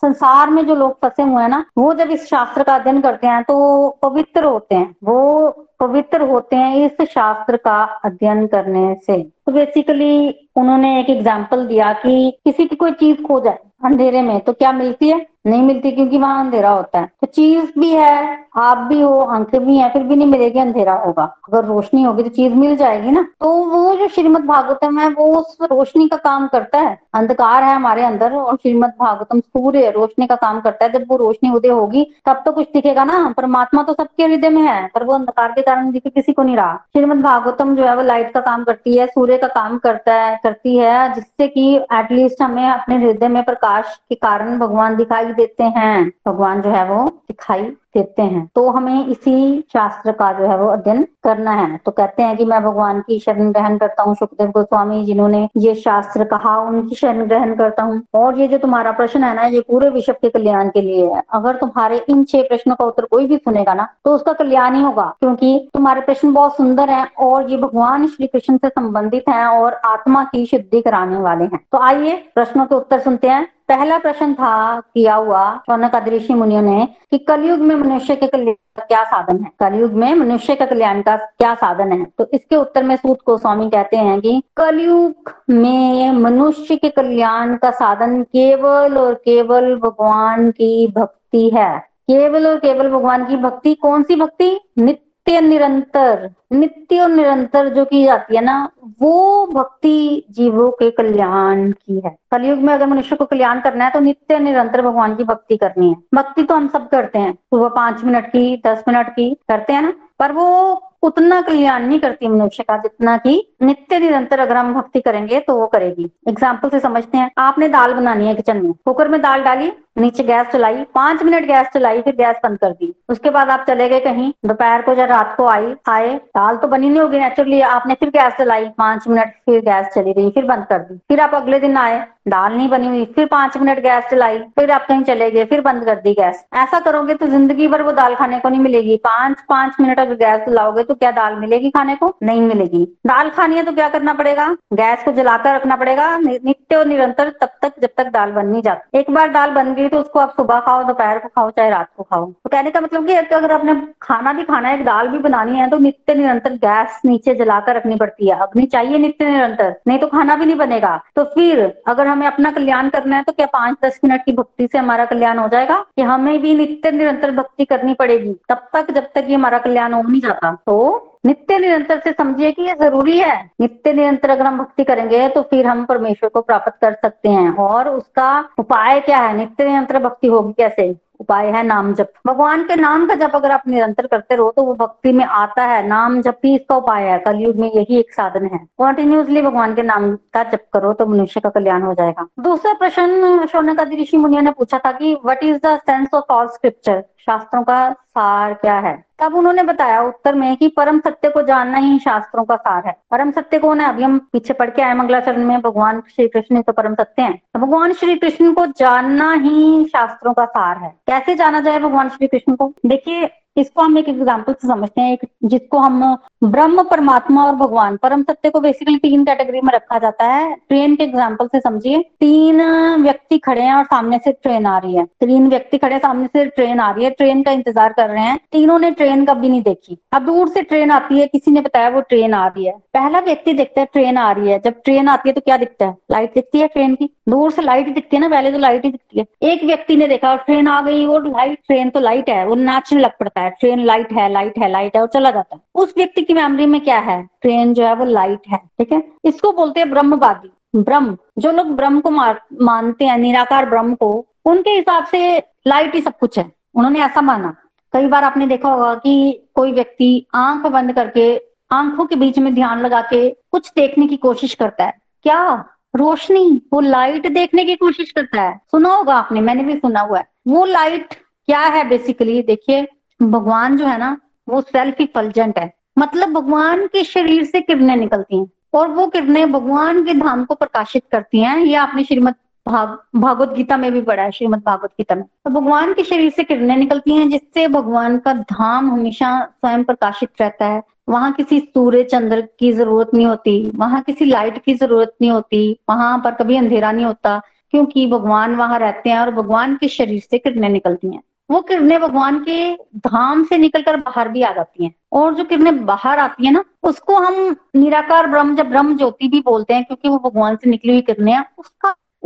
संसार में जो लोग फंसे हुए हैं ना, वो जब इस शास्त्र का अध्ययन करते हैं तो पवित्र होते हैं, वो पवित्र होते हैं इस शास्त्र का अध्ययन करने से। तो बेसिकली उन्होंने एक एग्जाम्पल दिया कि किसी की कोई चीज खो जाए अंधेरे में तो क्या मिलती है? नहीं मिलती, क्योंकि वहां अंधेरा होता है। तो चीज भी है, आप भी हो, आंखें भी हैं, फिर भी नहीं मिलेगी, अंधेरा होगा। अगर रोशनी होगी तो चीज मिल जाएगी ना। तो वो जो श्रीमद भागवतम है वो उस रोशनी का काम करता है। अंधकार है हमारे अंदर और श्रीमद भागवतम सूर्य रोशनी का काम करता है। जब वो रोशनी उदय होगी तब तो कुछ दिखेगा ना। परमात्मा तो सबके हृदय में है, पर वो अंधकार के कारण दिखे किसी को नहीं रहा। श्रीमद भागवतम जो है वो लाइट का काम करती है, सूर्य का काम करती है, जिससे कि एटलीस्ट हमें अपने हृदय में प्रकाश के कारण भगवान दिखाई देते हैं, भगवान जो है वो दिखाई देते हैं। तो हमें इसी शास्त्र का जो है वो अध्ययन करना है। तो कहते हैं कि मैं भगवान की शरण ग्रहण करता हूँ, शुकदेव गोस्वामी जिन्होंने ये शास्त्र कहा उनकी शरण ग्रहण करता हूँ। और ये जो तुम्हारा प्रश्न है ना, ये पूरे विश्व के कल्याण के लिए है। अगर तुम्हारे इन 6 प्रश्नों का उत्तर कोई भी सुनेगा ना तो उसका कल्याण ही होगा, क्योंकि तुम्हारे प्रश्न बहुत सुंदर है और ये भगवान श्री कृष्ण से संबंधित है और आत्मा की शुद्धि कराने वाले हैं। तो आइए प्रश्नों के उत्तर सुनते हैं। पहला प्रश्न था किया हुआ शौनक आदि ऋषि मुनियों ने कि कलयुग में मनुष्य के कल्याण का क्या साधन है, कलयुग में मनुष्य के कल्याण का क्या साधन है। तो इसके उत्तर में सूत गोस्वामी कहते हैं कि कलयुग में मनुष्य के कल्याण का साधन केवल और केवल भगवान की भक्ति है। केवल और केवल भगवान की भक्ति। कौन सी भक्ति? नित्य और निरंतर जो की जाती है ना, वो भक्ति जीवों के कल्याण की है। कलयुग में अगर मनुष्य को कल्याण करना है तो नित्य निरंतर भगवान की भक्ति करनी है। भक्ति तो हम सब करते हैं, सुबह 5 मिनट की, 10 मिनट की करते हैं ना, पर वो उतना कल्याण नहीं करती मनुष्य का जितना कि नित्य निरंतर अगर हम भक्ति करेंगे तो वो करेगी। एग्जाम्पल से समझते हैं। आपने दाल बनानी है किचन में, कुकर में दाल डाली, नीचे गैस चलाई, 5 मिनट गैस चलाई, फिर गैस बंद कर दी। उसके बाद आप चले गए कहीं, दोपहर को या रात को आए, दाल तो बनी नहीं होगी नेचुरली। आपने फिर गैस चलाई, 5 मिनट, फिर गैस चली रही, फिर बंद कर दी। फिर आप अगले दिन आए, दाल नहीं बनी हुई, फिर 5 मिनट गैस चलाई, फिर आप कहीं चले गए, फिर बंद कर दी गैस। ऐसा करोगे तो जिंदगी भर वो दाल खाने को नहीं मिलेगी। 5 मिनट अगर गैस चलाओगे तो क्या दाल मिलेगी खाने को? नहीं मिलेगी। दाल खानी है तो क्या करना पड़ेगा? गैस को जलाकर रखना पड़ेगा नित्य और निरंतर, तब तक जब तक दाल बन नहीं जाती। एक बार दाल बन गई तो उसको आप सुबह खाओ, दोपहर को खाओ, चाहे रात को खाओ। तो कहने का मतलब कि अगर आपने खाना भी खाना है, दाल भी बनानी है, तो नित्य निरंतर गैस नीचे जलाकर रखनी पड़ती है। अग्नि चाहिए नित्य निरंतर, नहीं तो खाना भी नहीं बनेगा। तो फिर अगर हमें अपना कल्याण करना है तो क्या 5-10 मिनट की भक्ति से हमारा कल्याण हो जाएगा? कि हमें भी नित्य निरंतर भक्ति करनी पड़ेगी तब तक जब तक ये हमारा कल्याण हो नहीं जाता। तो नित्य निरंतर से समझिए कि ये जरूरी है। नित्य निरंतर अगर हम भक्ति करेंगे तो फिर हम परमेश्वर को प्राप्त कर सकते हैं। और उसका उपाय क्या है? नित्य निरंतर भक्ति होगी कैसे? उपाय है नाम जप। भगवान के नाम का जप अगर आप निरंतर करते रहो तो वो भक्ति में आता है। नाम जप ही इसका उपाय है। कलयुग में यही एक साधन है। कॉन्टिन्यूसली भगवान के नाम का जप करो तो मनुष्य का कल्याण हो जाएगा। दूसरा प्रश्न शौनक आदि ऋषि मुनियों ने पूछा था कि what is the sense of all scripture, शास्त्रों का सार क्या है। तब उन्होंने बताया उत्तर में कि परम सत्य को जानना ही शास्त्रों का सार है। परम सत्य कौन है? अभी हम पीछे पढ़ के आए मंगलाचरण में, भगवान श्री कृष्ण तो परम सत्य हैं। तो भगवान श्री कृष्ण को जानना ही शास्त्रों का सार है। कैसे जाना जाए भगवान श्री कृष्ण को? देखिए, इसको हम एक एग्जाम्पल से समझते हैं। जिसको हम ब्रह्म, परमात्मा और भगवान, परम सत्य को बेसिकली 3 कैटेगरी में रखा जाता है। ट्रेन के एग्जाम्पल से समझिए। 3 व्यक्ति खड़े हैं और सामने से ट्रेन आ रही है। 3 व्यक्ति खड़े, सामने से ट्रेन आ रही है, ट्रेन का इंतजार कर रहे हैं। तीनों ने ट्रेन कभी नहीं देखी। अब दूर से ट्रेन आती है, किसी ने बताया वो ट्रेन आ रही है। पहला व्यक्ति देखता है ट्रेन आ रही है। जब ट्रेन आती है तो क्या दिखता है? लाइट दिखती है ट्रेन की, दूर से लाइट दिखती है ना, पहले तो लाइट ही दिखती है। एक व्यक्ति ने देखा और ट्रेन आ गई, और लाइट, ट्रेन तो लाइट है, वो नाचने लग पड़ता है। ट्रेन लाइट है, लाइट है, लाइट है, और चला जाता है। उस व्यक्ति की मेमोरी में क्या है? ट्रेन जो है वो लाइट है। ठीक है, इसको बोलते हैं ब्रह्मवादी। ब्रह्म, जो लोग ब्रह्म को मानते हैं, निराकार ब्रह्म को, उनके हिसाब से लाइट ही सब कुछ है। उन्होंने ऐसा माना। कई बार आपने देखा होगा कि कोई व्यक्ति आंख बंद करके, आंखों के बीच में ध्यान लगा के कुछ देखने की कोशिश करता है। क्या? रोशनी, वो लाइट देखने की कोशिश करता है। सुना होगा आपने, मैंने भी सुना हुआ है। वो लाइट क्या है बेसिकली? देखिए, भगवान जो है ना वो सेल्फ इफल्जेंट है, मतलब भगवान के शरीर से किरणें निकलती हैं। और वो किरणें भगवान के धाम को प्रकाशित करती हैं। ये आपने श्रीमद भागवत गीता में भी पढ़ा है। श्रीमद भागवत गीता में तो भगवान के शरीर से किरणें निकलती हैं, जिससे भगवान का धाम हमेशा स्वयं प्रकाशित रहता है। वहां किसी सूर्य चंद्र की जरूरत नहीं होती, वहां किसी लाइट की जरूरत नहीं होती, वहां पर कभी अंधेरा नहीं होता, क्योंकि भगवान वहां रहते हैं और भगवान के शरीर से किरणें निकलती हैं। वो किरणें भगवान के धाम से निकलकर बाहर भी आ जाती हैं। और जो किरणें बाहर आती है ना, उसको हम निराकार ब्रह्म या ब्रह्म ज्योति भी बोलते हैं, क्योंकि वो भगवान से निकली हुई किरणें हैं।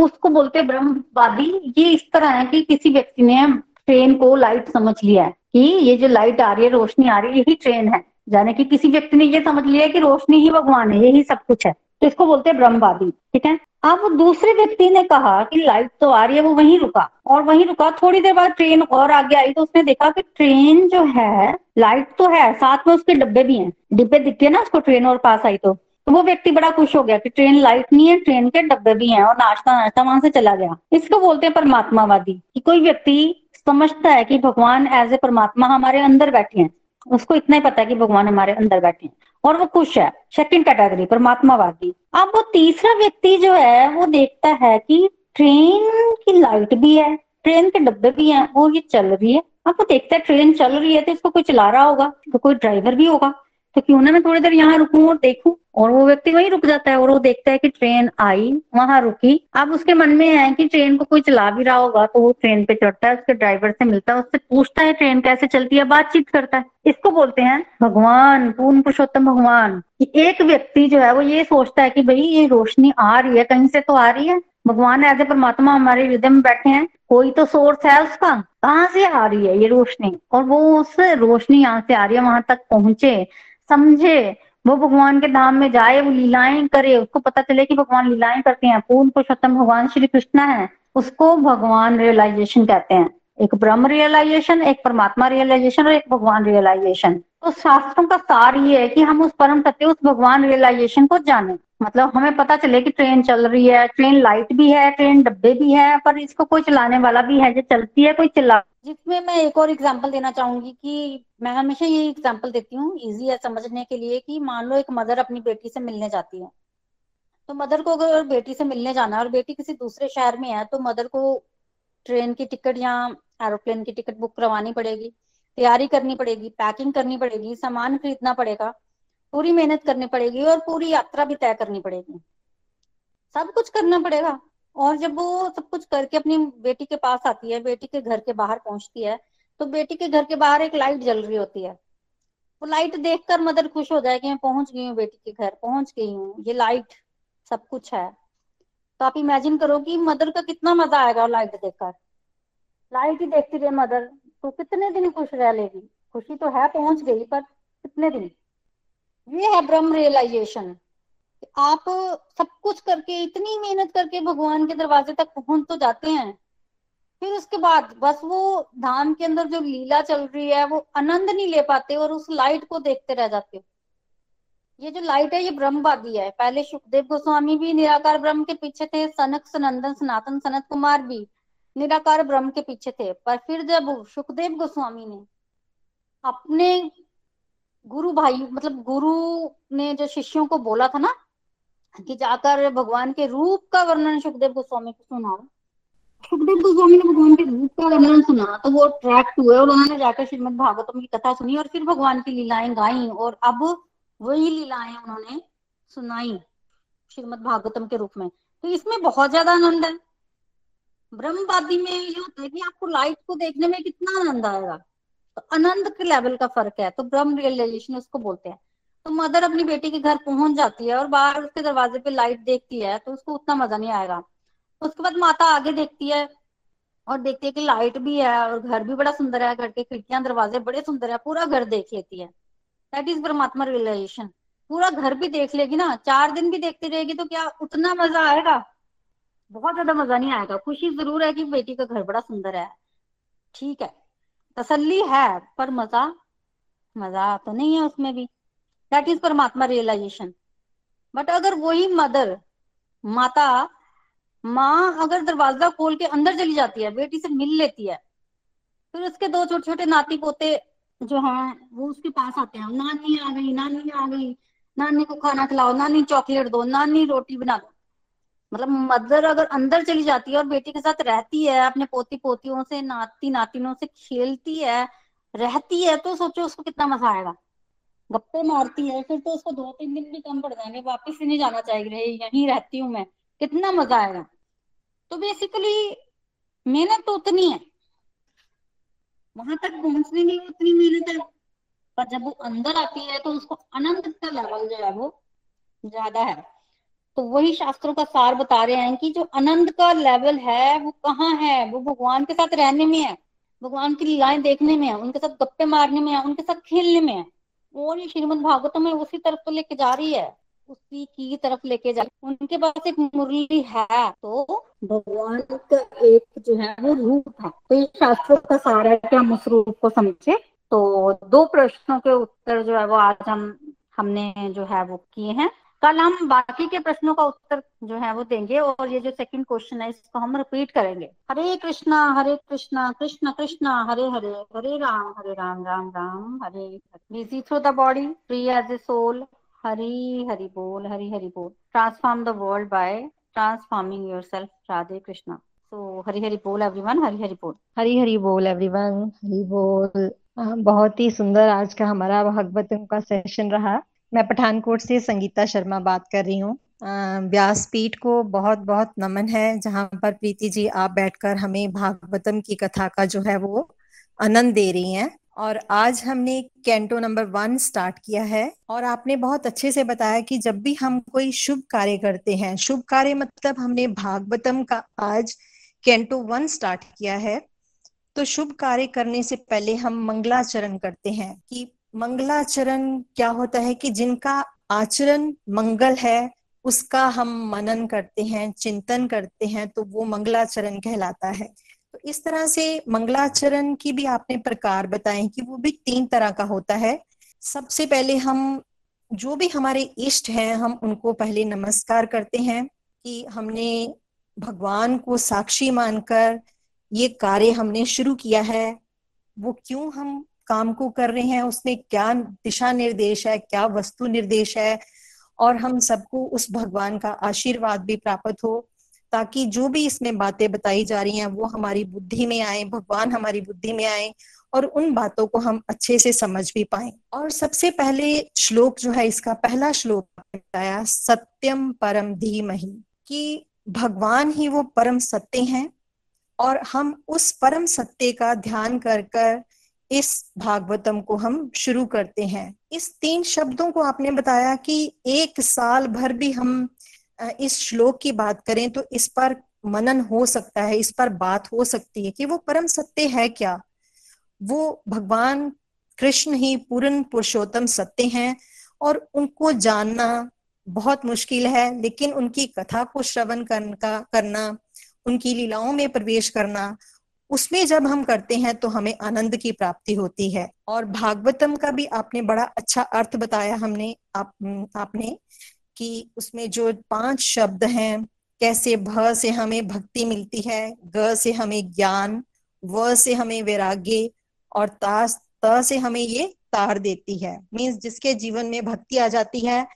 उसको बोलते हैं ब्रह्मवादी। ये इस तरह है कि किसी व्यक्ति ने ट्रेन को लाइट समझ लिया है कि ये जो लाइट आ रही है, रोशनी आ रही है, यही ट्रेन है। जाने कि किसी व्यक्ति ने ये समझ लिया कि रोशनी ही भगवान है, यही सब कुछ है, तो इसको बोलते हैं ब्रह्मवादी। ठीक है। अब दूसरे व्यक्ति ने कहा कि लाइट तो आ रही है, वो वहीं रुका और वहीं रुका। थोड़ी देर बाद ट्रेन और आगे आई, तो उसने देखा कि ट्रेन जो है, लाइट तो है, साथ में उसके डब्बे भी हैं, डिब्बे दिखते हैं ना उसको, ट्रेन और पास आई तो वो व्यक्ति बड़ा खुश हो गया कि ट्रेन लाइट नहीं है, ट्रेन के डब्बे भी हैं, और नाचता नाचता वहां से चला गया। इसको बोलते हैं परमात्मावादी। कि कोई व्यक्ति समझता है कि भगवान एज ए परमात्मा हमारे अंदर बैठे हैं, उसको इतना ही पता है कि भगवान हमारे अंदर बैठे हैं और वो खुश है, सेकंड कैटेगरी परमात्मावादी। अब वो तीसरा व्यक्ति जो है, वो देखता है कि ट्रेन की लाइट भी है, ट्रेन के डब्बे भी हैं और ये चल रही है। अब वो देखता है ट्रेन चल रही है, तो इसको कोई चला रहा होगा, तो कोई ड्राइवर भी होगा, तो क्यों ना मैं थोड़ी देर यहाँ रुकूं और देखूं। और वो व्यक्ति वहीं रुक जाता है और वो देखता है कि ट्रेन आई, वहां रुकी। अब उसके मन में है कि ट्रेन को कोई चला भी रहा होगा, तो वो ट्रेन पे चढ़ता है, उसके ड्राइवर से मिलता है, उससे पूछता है ट्रेन कैसे चलती है, बातचीत करता है। इसको बोलते हैं भगवान, पूर्ण पुरुषोत्तम भगवान। एक व्यक्ति जो है वो ये सोचता है कि भाई ये रोशनी आ रही है, कहीं से तो आ रही है, भगवान ऐसे परमात्मा हमारे हृदय में बैठे हैं, कोई तो सोर्स है उसका, कहाँ से आ रही है ये रोशनी। और वो उस रोशनी यहाँ से आ रही है, वहां तक पहुंचे, समझे, वो भगवान के धाम में जाए, वो लीलाएं करे, उसको पता चले कि भगवान लीलाएं करते हैं। पूर्ण पुरुषोत्तम भगवान श्री कृष्णा है। उसको भगवान रियलाइजेशन कहते हैं। एक ब्रह्म रियलाइजेशन, एक परमात्मा रियलाइजेशन और एक भगवान रियलाइजेशन। तो शास्त्रों का सार ये है कि हम उस परम सत्य, उस भगवान रियलाइजेशन को जाने। मतलब हमें पता चले कि ट्रेन चल रही है, ट्रेन लाइट भी है, ट्रेन डब्बे भी है, पर इसको कोई चलाने वाला भी है, जो चलती है कोई चला। जिसमें मैं एक और एग्जांपल देना चाहूंगी कि मैं हमेशा ये एग्जांपल देती हूँ, इजी है समझने के लिए, कि मान लो एक मदर अपनी बेटी से मिलने जाती है, तो मदर को अगर बेटी से मिलने जाना है और बेटी किसी दूसरे शहर में है, तो मदर को ट्रेन की टिकट या एरोप्लेन की टिकट बुक करवानी पड़ेगी, तैयारी करनी पड़ेगी, पैकिंग करनी पड़ेगी, सामान खरीदना पड़ेगा, पूरी मेहनत करनी पड़ेगी और पूरी यात्रा भी तय करनी पड़ेगी, सब कुछ करना पड़ेगा। और जब वो सब कुछ करके अपनी बेटी के पास आती है, बेटी के घर के बाहर पहुंचती है, तो बेटी के घर के बाहर एक लाइट जल रही होती है। वो लाइट देखकर मदर खुश हो जाएगी, मैं पहुंच गई हूँ, बेटी के घर पहुंच गई हूँ, ये लाइट सब कुछ है। तो आप इमेजिन करो कि मदर का कितना मजा आएगा लाइट देखकर। लाइट ही देखती रहे मदर, तो कितने दिन खुश रह लेगी। खुशी तो है, पहुंच गई, पर कितने दिन। ये है ब्रह्म रियलाइजेशन। आप सब कुछ करके, इतनी मेहनत करके भगवान के दरवाजे तक पहुंच तो जाते हैं, फिर उसके बाद बस वो धाम के अंदर जो लीला चल रही है वो आनंद नहीं ले पाते और उस लाइट को देखते रह जाते हो। ये जो लाइट है ये ब्रह्मवादी है। पहले शुकदेव गोस्वामी भी निराकार ब्रह्म के पीछे थे, सनक सनंदन सनातन सनत कुमार भी निराकार ब्रह्म के पीछे थे, पर फिर जब शुकदेव गोस्वामी ने अपने गुरु भाई, मतलब गुरु ने जो शिष्यों को बोला था ना कि जाकर भगवान के रूप का वर्णन शुकदेव गोस्वामी को सुनाओ, शुकदेव गोस्वामी ने भगवान के रूप का वर्णन सुना, तो वो अट्रैक्ट हुए और उन्होंने जाकर श्रीमद भागवतम की कथा सुनी और फिर भगवान की लीलाएं गाई। और अब वही लीलाएं उन्होंने सुनाई श्रीमद भागवतम के रूप में। तो इसमें बहुत ज्यादा आनंद है। ब्रह्मवादी में ये होता है कि आपको लाइट को देखने में कितना आनंद आएगा, तो आनंद के लेवल का फर्क है। तो ब्रह्म रियलाइजेशन उसको बोलते हैं। तो मदर अपनी बेटी के घर पहुंच जाती है और बाहर उसके दरवाजे पे लाइट देखती है, तो उसको उतना मजा नहीं आएगा। उसके बाद माता आगे देखती है और देखती है कि लाइट भी है और घर भी बड़ा सुंदर है, घर के खिड़कियां दरवाजे बड़े सुंदर है, पूरा घर देख लेती है। दैट इज परमात्मा रियलाइजेशन। पूरा घर भी देख लेगी ना, 4 दिन भी देखती रहेगी, तो क्या उतना मजा आएगा? बहुत ज्यादा मजा नहीं आएगा। खुशी जरूर है कि बेटी का घर बड़ा सुंदर है, ठीक है, तसल्ली है, पर मजा तो नहीं है उसमें भी। दैट इज परमात्मा रियलाइजेशन। बट अगर वही मदर, माँ अगर दरवाजा खोल के अंदर चली जाती है, बेटी से मिल लेती है, फिर उसके 2 छोटे छोटे नाती पोते जो हैं वो उसके पास आते हैं, नानी आ गई, नानी आ गई, नानी को खाना खिलाओ, नानी चॉकलेट दो, नानी रोटी बना दो। मतलब मदर अगर अंदर चली जाती है और बेटी के साथ रहती है, अपने पोती पोतियों से, नाती नातिनों से खेलती है, रहती है, तो सोचो उसको कितना मजा आएगा। गप्पे मारती है, फिर तो उसको 2-3 दिन भी कम पड़ जाएंगे, वापस ही नहीं जाना चाहिए, यहीं रहती हूँ मैं, कितना मजा आएगा। तो बेसिकली मेहनत तो उतनी है, वहां तक पहुंचने के लिए उतनी मेहनत है, पर जब वो अंदर आती है तो उसको आनंद का लेवल जो है वो ज्यादा है। तो वही शास्त्रों का सार बता रहे हैं कि जो आनंद का लेवल है वो कहाँ है, वो भगवान के साथ रहने में है, भगवान की लीलाएं देखने में है, उनके साथ गप्पे मारने में है, उनके साथ खेलने में है। और ये श्रीमद भागवतम उसी तरफ तो लेके जा रही है, उसी की तरफ लेके जा रही है। उनके पास एक मुरली है तो भगवान का एक जो है वो रूप है। तो ये शास्त्रों का सार है कि हम उस रूप को समझे। तो 2 प्रश्नों के उत्तर जो है वो आज हमने जो है वो किए हैं। कल हम बाकी के प्रश्नों का उत्तर जो है वो देंगे। और ये जो सेकंड क्वेश्चन है इसको हम रिपीट करेंगे। Hare Krishna Krishna Krishna Hare Hare, Hare Ram Ram Ram Hare Hare. Busy through the body, free as a soul, Hari Hari बोल, हरी हरि बोल। Transform the world by transforming yourself, Radhe Krishna. So Hari Hari बोल एवरीवन, हरी हरि बोल, हरी हरि बोल एवरीवन, हरि बोल। बहुत ही सुंदर आज का हमारा भागवतम का सेशन रहा। मैं पठानकोट से संगीता शर्मा बात कर रही हूँ। व्यासपीठ को बहुत बहुत नमन है, जहाँ पर प्रीति जी आप बैठकर हमें भागवतम की कथा का जो है वो आनंद दे रही हैं। और आज हमने कैंटो नंबर 1 स्टार्ट किया है। और आपने बहुत अच्छे से बताया कि जब भी हम कोई शुभ कार्य करते हैं, शुभ कार्य मतलब हमने भागवतम का आज कैंटो 1 स्टार्ट किया है, तो शुभ कार्य करने से पहले हम मंगलाचरण करते हैं। कि मंगलाचरण क्या होता है कि जिनका आचरण मंगल है उसका हम मनन करते हैं, चिंतन करते हैं, तो वो मंगलाचरण कहलाता है। तो इस तरह से मंगलाचरण की भी आपने प्रकार बताए कि वो भी 3 तरह का होता है। सबसे पहले हम जो भी हमारे इष्ट हैं हम उनको पहले नमस्कार करते हैं कि हमने भगवान को साक्षी मानकर ये कार्य हमने शुरू किया है, वो क्यों हम काम को कर रहे हैं, उसमें क्या दिशा निर्देश है, क्या वस्तु निर्देश है, और हम सबको उस भगवान का आशीर्वाद भी प्राप्त हो, ताकि जो भी इसमें बातें बताई जा रही हैं वो हमारी बुद्धि में आए, भगवान हमारी बुद्धि में आए और उन बातों को हम अच्छे से समझ भी पाए। और सबसे पहले श्लोक जो है, इसका पहला श्लोक बताया, सत्यम परम धीमहि, कि भगवान ही वो परम सत्य हैं और हम उस परम सत्य का ध्यान कर कर इस भागवतम को हम शुरू करते हैं। इस 3 शब्दों को आपने बताया कि 1 साल भर भी हम इस श्लोक की बात करें तो इस पर मनन हो सकता है, इस पर बात हो सकती है कि वो परम सत्य है क्या। वो भगवान कृष्ण ही पूर्ण पुरुषोत्तम सत्य हैं और उनको जानना बहुत मुश्किल है, लेकिन उनकी कथा को श्रवण करना, उनकी लीलाओं में प्रवेश करना, उसमें जब हम करते हैं तो हमें आनंद की प्राप्ति होती है। और भागवतम का भी आपने बड़ा अच्छा अर्थ बताया हमने, आपने कि उसमें जो 5 शब्द हैं, कैसे भ से हमें भक्ति मिलती है, ग से हमें ज्ञान, व से हमें वैराग्य और त से हमें ये तार देती है। मीन्स जिसके जीवन में भक्ति आ जाती है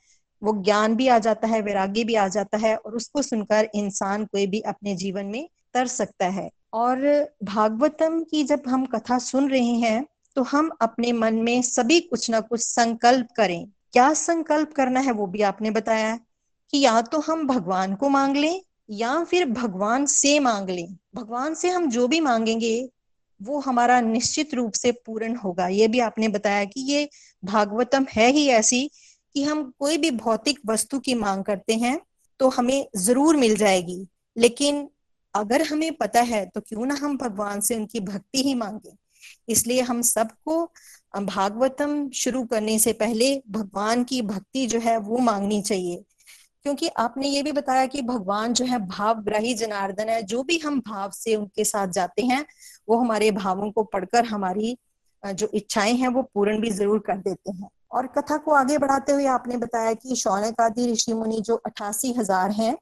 वो ज्ञान भी आ जाता है, वैराग्य भी आ जाता है और उसको सुनकर इंसान कोई भी अपने जीवन में तर सकता है। और भागवतम की जब हम कथा सुन रहे हैं तो हम अपने मन में सभी कुछ ना कुछ संकल्प करें। क्या संकल्प करना है वो भी आपने बताया कि या तो हम भगवान को मांग लें या फिर भगवान से मांग लें। भगवान से हम जो भी मांगेंगे वो हमारा निश्चित रूप से पूर्ण होगा। ये भी आपने बताया कि ये भागवतम है ही ऐसी कि हम कोई भी भौतिक वस्तु की मांग करते हैं तो हमें जरूर मिल जाएगी, लेकिन अगर हमें पता है तो क्यों ना हम भगवान से उनकी भक्ति ही मांगे। इसलिए हम सबको भागवतम शुरू करने से पहले भगवान की भक्ति जो है वो मांगनी चाहिए, क्योंकि आपने ये भी बताया कि भगवान जो है भावग्राही जनार्दन है, जो भी हम भाव से उनके साथ जाते हैं वो हमारे भावों को पढ़कर हमारी जो इच्छाएं हैं वो पूर्ण भी जरूर कर देते हैं। और कथा को आगे बढ़ाते हुए आपने बताया कि शौनक आदि ऋषि मुनि जो 88,000 हैं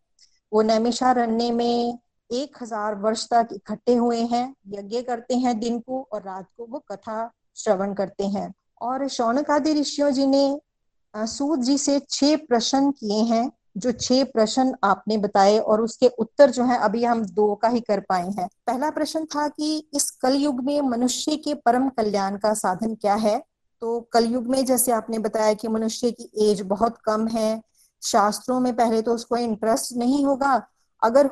वो नैमिषारण्य में 1,000 वर्ष तक इकट्ठे हुए हैं, यज्ञ करते हैं दिन को और रात को वो कथा श्रवण करते हैं। और शौनक आदि ऋषियों जी ने सूत जी से 6 प्रश्न किए हैं, जो 6 प्रश्न आपने बताए और उसके उत्तर जो है अभी हम 2 का ही कर पाए हैं। पहला प्रश्न था कि इस कलयुग में मनुष्य के परम कल्याण का साधन क्या है। तो कलयुग में जैसे आपने बताया कि मनुष्य की एज बहुत कम है, शास्त्रों में पहले तो उसको इंटरेस्ट नहीं होगा, अगर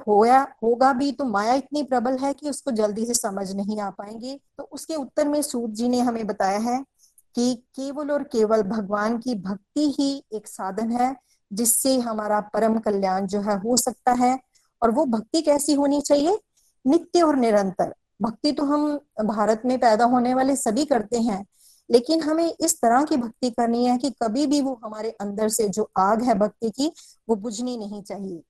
होगा भी तो माया इतनी प्रबल है कि उसको जल्दी से समझ नहीं आ पाएंगे। तो उसके उत्तर में सूत जी ने हमें बताया है कि केवल और केवल भगवान की भक्ति ही एक साधन है जिससे हमारा परम कल्याण जो है हो सकता है। और वो भक्ति कैसी होनी चाहिए? नित्य और निरंतर भक्ति तो हम भारत में पैदा होने वाले सभी करते हैं, लेकिन हमें इस तरह की भक्ति करनी है कि कभी भी वो हमारे अंदर से जो आग है भक्ति की वो बुझनी नहीं चाहिए।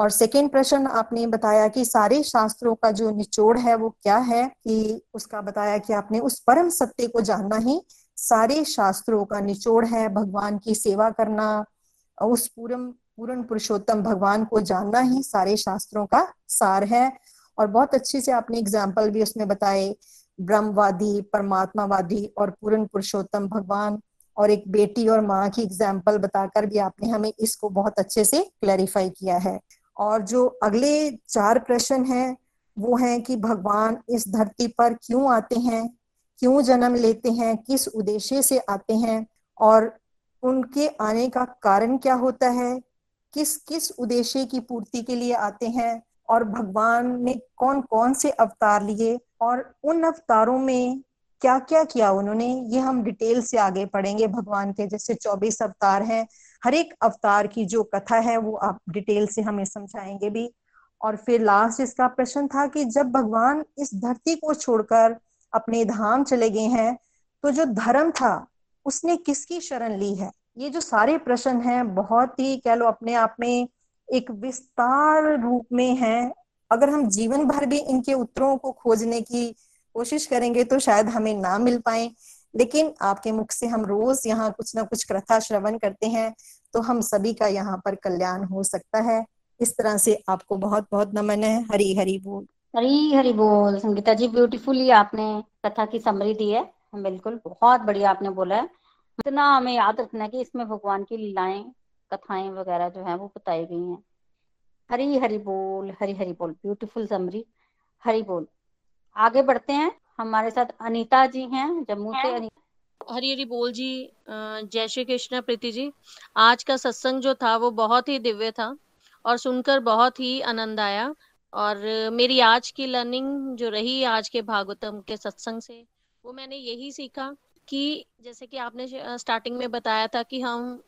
और सेकेंड प्रश्न आपने बताया कि सारे शास्त्रों का जो निचोड़ है वो क्या है, कि उसका बताया कि आपने उस परम सत्य को जानना ही सारे शास्त्रों का निचोड़ है। भगवान की सेवा करना, उस पूर्ण पुरुषोत्तम भगवान को जानना ही सारे शास्त्रों का सार है। और बहुत अच्छे से आपने एग्जाम्पल भी उसमें बताए, ब्रह्मवादी, परमात्मावादी और पूर्ण पुरुषोत्तम भगवान, और एक बेटी और माँ की एग्जाम्पल बताकर भी आपने हमें इसको बहुत अच्छे से क्लैरिफाई किया है। और जो अगले 4 प्रश्न हैं वो हैं कि भगवान इस धरती पर क्यों आते हैं, क्यों जन्म लेते हैं, किस उद्देश्य से आते हैं और उनके आने का कारण क्या होता है, किस किस उद्देश्य की पूर्ति के लिए आते हैं, और भगवान ने कौन कौन से अवतार लिए और उन अवतारों में क्या क्या किया उन्होंने, ये हम डिटेल से आगे पढ़ेंगे। भगवान के जैसे 24 अवतार हैं, हर एक अवतार की जो कथा है वो आप डिटेल से हमें समझाएंगे भी। और फिर लास्ट इसका प्रश्न था कि जब भगवान इस धरती को छोड़कर अपने धाम चले गए हैं तो जो धर्म था उसने किसकी शरण ली है। ये जो सारे प्रश्न हैं बहुत ही कह लो अपने आप में एक विस्तार रूप में हैं। अगर हम जीवन भर भी इनके उत्तरों को खोजने की कोशिश करेंगे तो शायद हमें ना मिल पाए, लेकिन आपके मुख से हम रोज यहाँ कुछ ना कुछ कथा श्रवण करते हैं तो हम सभी का यहाँ पर कल्याण हो सकता है। इस तरह से आपको बहुत बहुत नमन है। हरी हरी बोल। हरी हरी बोल। संगीता जी ब्यूटीफुली आपने कथा की समरी दी है, बिल्कुल बहुत बढ़िया आपने बोला है। इतना हमें याद रखना है कि इसमें भगवान की लीलाएं, कथाएं वगैरह जो है वो बताई गई हैं। हरी हरी बोल, हरी हरी बोल, ब्यूटीफुल समरी, हरी बोल। आगे बढ़ते हैं, हमारे साथ अनीता जी हैं जम्मू से। अनीता। हरी हरी बोल जी, जय श्री कृष्ण। प्रीति जी, आज का सत्संग जो था वो बहुत ही दिव्य था और सुनकर बहुत ही आनंद आया। और मेरी आज की लर्निंग जो रही आज के भागवतम के सत्संग से, वो मैंने यही सीखा कि जैसे कि आपने स्टार्टिंग में बताया था कि हम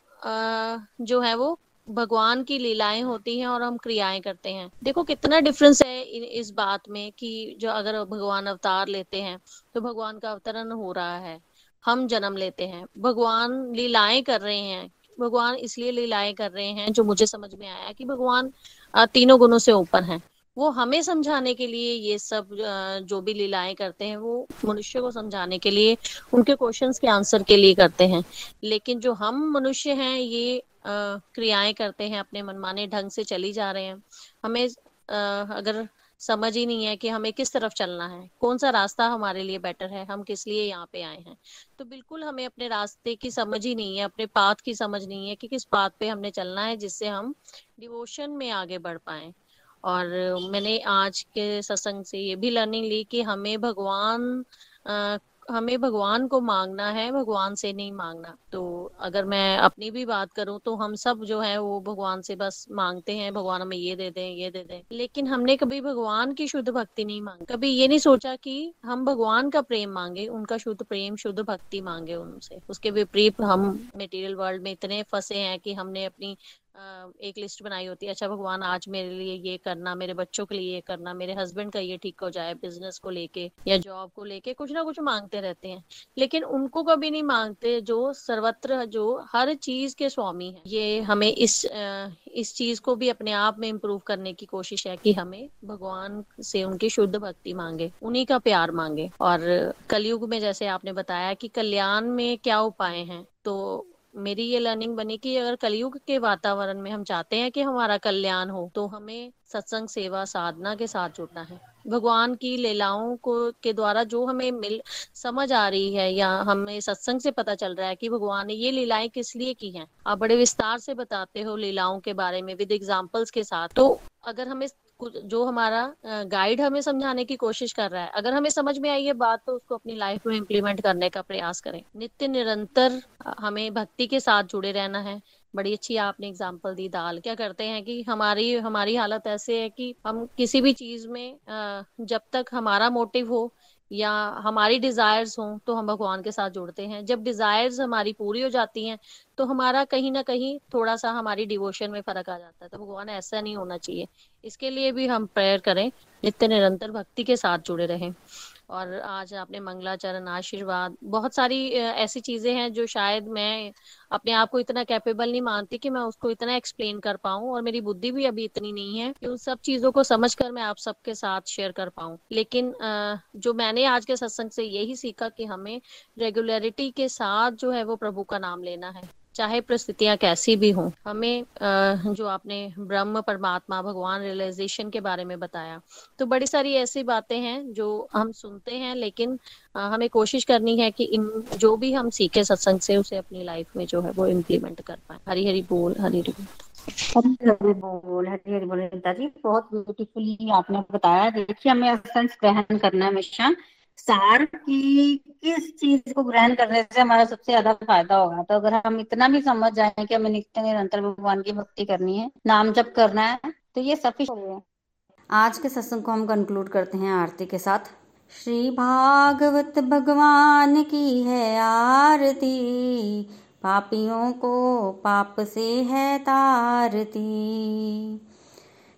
जो है वो भगवान की लीलाएं होती हैं और हम क्रियाएं करते हैं। देखो कितना डिफरेंस है इस बात में कि जो अगर भगवान अवतार लेते हैं तो भगवान का अवतरण हो रहा है, हम जन्म लेते हैं, भगवान लीलाएं कर रहे हैं। भगवान इसलिए लीलाएं कर रहे हैं, जो मुझे समझ में आया कि भगवान 3 गुणों से ऊपर हैं। वो हमें समझाने के लिए ये सब जो भी लीलाएं करते हैं वो मनुष्य को समझाने के लिए, उनके क्वेश्चंस के आंसर के लिए करते हैं। लेकिन जो हम मनुष्य हैं ये क्रियाएं करते हैं, अपने मनमाने ढंग से चली जा रहे हैं। हमें अगर समझ ही नहीं है कि हमें किस तरफ चलना है, कौन सा रास्ता हमारे लिए बेटर है, हम किस लिए यहाँ पे आए हैं, तो बिल्कुल हमें अपने रास्ते की समझ ही नहीं है, अपने पाथ की समझ नहीं है कि किस पाथ पे हमने चलना है जिससे हम डिवोशन में आगे बढ़ पाए। और मैंने आज के सत्संग से ये भी लर्निंग ली कि हमें भगवान को मांगना है, भगवान से नहीं मांगना। तो अगर मैं अपनी भी बात करूं तो हम सब जो है वो भगवान से बस मांगते हैं, भगवान हमें ये दे दें, ये दे दें, लेकिन हमने कभी भगवान की शुद्ध भक्ति नहीं मांगी, कभी ये नहीं सोचा कि हम भगवान का प्रेम मांगे, उनका शुद्ध प्रेम, शुद्ध भक्ति मांगे उनसे। उसके विपरीत हम मेटीरियल वर्ल्ड में इतने फंसे हैं कि हमने अपनी एक लिस्ट बनाई होती है, अच्छा भगवान आज मेरे लिए ये करना, मेरे बच्चों के लिए ये करना, मेरे हस्बैंड का ये ठीक हो जाए, बिजनेस को लेके या जॉब को लेके कुछ ना कुछ मांगते रहते हैं, लेकिन उनको कभी नहीं मांगते जो सर्वत्र, जो हर चीज के स्वामी है। ये हमें इस चीज को भी अपने आप में इम्प्रूव करने की कोशिश है कि हमें भगवान से उनकी शुद्ध भक्ति मांगे, उन्हीं का प्यार मांगे। और कलयुग में जैसे आपने बताया कि कल्याण में क्या उपाय है, तो मेरी ये लर्निंग बनी कि अगर कलयुग के वातावरण में हम चाहते हैं कि हमारा कल्याण हो तो हमें सत्संग, सेवा, साधना के साथ जुड़ना है। भगवान की लीलाओं को के द्वारा जो हमें समझ आ रही है या हमें सत्संग से पता चल रहा है कि भगवान ने ये लीलाएं किस लिए की हैं। आप बड़े विस्तार से बताते हो लीलाओं के बारे में विद एग्जांपल्स के साथ। तो अगर हमें जो हमारा गाइड हमें समझाने की कोशिश कर रहा है, अगर हमें समझ में आई ये बात तो उसको अपनी लाइफ में इम्प्लीमेंट करने का प्रयास करें। नित्य निरंतर हमें भक्ति के साथ जुड़े रहना है। बड़ी अच्छी आपने एग्जांपल दी दाल। क्या करते हैं कि हमारी हालत ऐसे है कि हम किसी भी चीज में जब तक हमारा मोटिव हो या हमारी डिजायर्स हो तो हम भगवान के साथ जुड़ते हैं। जब डिजायर्स हमारी पूरी हो जाती हैं तो हमारा कहीं ना कहीं थोड़ा सा हमारी डिवोशन में फर्क आ जाता है। तो भगवान ऐसा नहीं होना चाहिए, इसके लिए भी हम प्रेयर करें, नित्य निरंतर भक्ति के साथ जुड़े रहें। और आज आपने मंगलाचरण, आशीर्वाद, बहुत सारी ऐसी चीजें हैं जो शायद मैं अपने आप को इतना कैपेबल नहीं मानती कि मैं उसको इतना एक्सप्लेन कर पाऊं, और मेरी बुद्धि भी अभी इतनी नहीं है कि उन सब चीजों को समझकर मैं आप सबके साथ शेयर कर पाऊं। लेकिन जो मैंने आज के सत्संग से यही सीखा कि हमें रेगुलरिटी के साथ जो है वो प्रभु का नाम लेना है, चाहे परिस्थितियां कैसी भी हों। हमें जो आपने ब्रह्म परमात्मा भगवान रियलाइजेशन के बारे में बताया, तो बड़ी सारी ऐसी बातें हैं जो हम सुनते हैं, लेकिन हमें कोशिश करनी है कि इन जो भी हम सीखे सत्संग से उसे अपनी लाइफ में जो है वो इम्प्लीमेंट कर पाए। हरी हरी बोल, हरी हरी बोल, हरी हरी बोल। रीता जी बहुत ब्यूटीफुली आपने बताया। देखिए, हमें एसेंस ग्रहण करना हमेशा, सार की किस चीज को ग्रहण करने से हमारा सबसे ज्यादा फायदा होगा। तो अगर हम इतना भी समझ जाए कि हमें नित्य निरंतर भगवान की भक्ति करनी है, नाम जप करना है, तो ये सफिशिएंट है। आज के सत्संग को हम कंक्लूड करते हैं आरती के साथ। श्री भागवत भगवान की है आरती, पापियों को पाप से है तारती।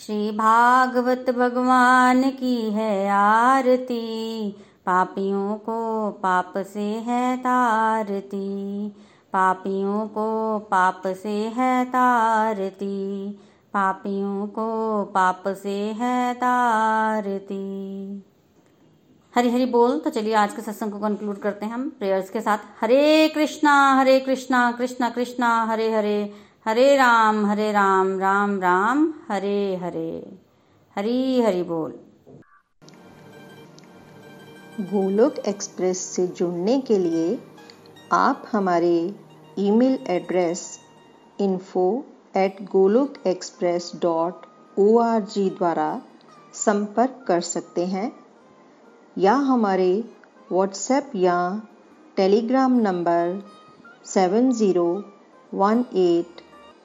श्री भागवत भगवान की है आरती, पापियों को पाप से है तारती। पापियों को पाप से है तारती, पापियों को पाप से है तारती। हरि हरि बोल। तो चलिए आज के सत्संग को कंक्लूड करते हैं हम प्रेयर्स के साथ। हरे कृष्णा कृष्णा कृष्णा हरे हरे, हरे राम राम राम हरे हरे। हरी हरि बोल। गोलोक एक्सप्रेस से जुड़ने के लिए आप हमारे ईमेल एड्रेस info@golokexpress.org द्वारा संपर्क कर सकते हैं, या हमारे व्हाट्सएप या टेलीग्राम नंबर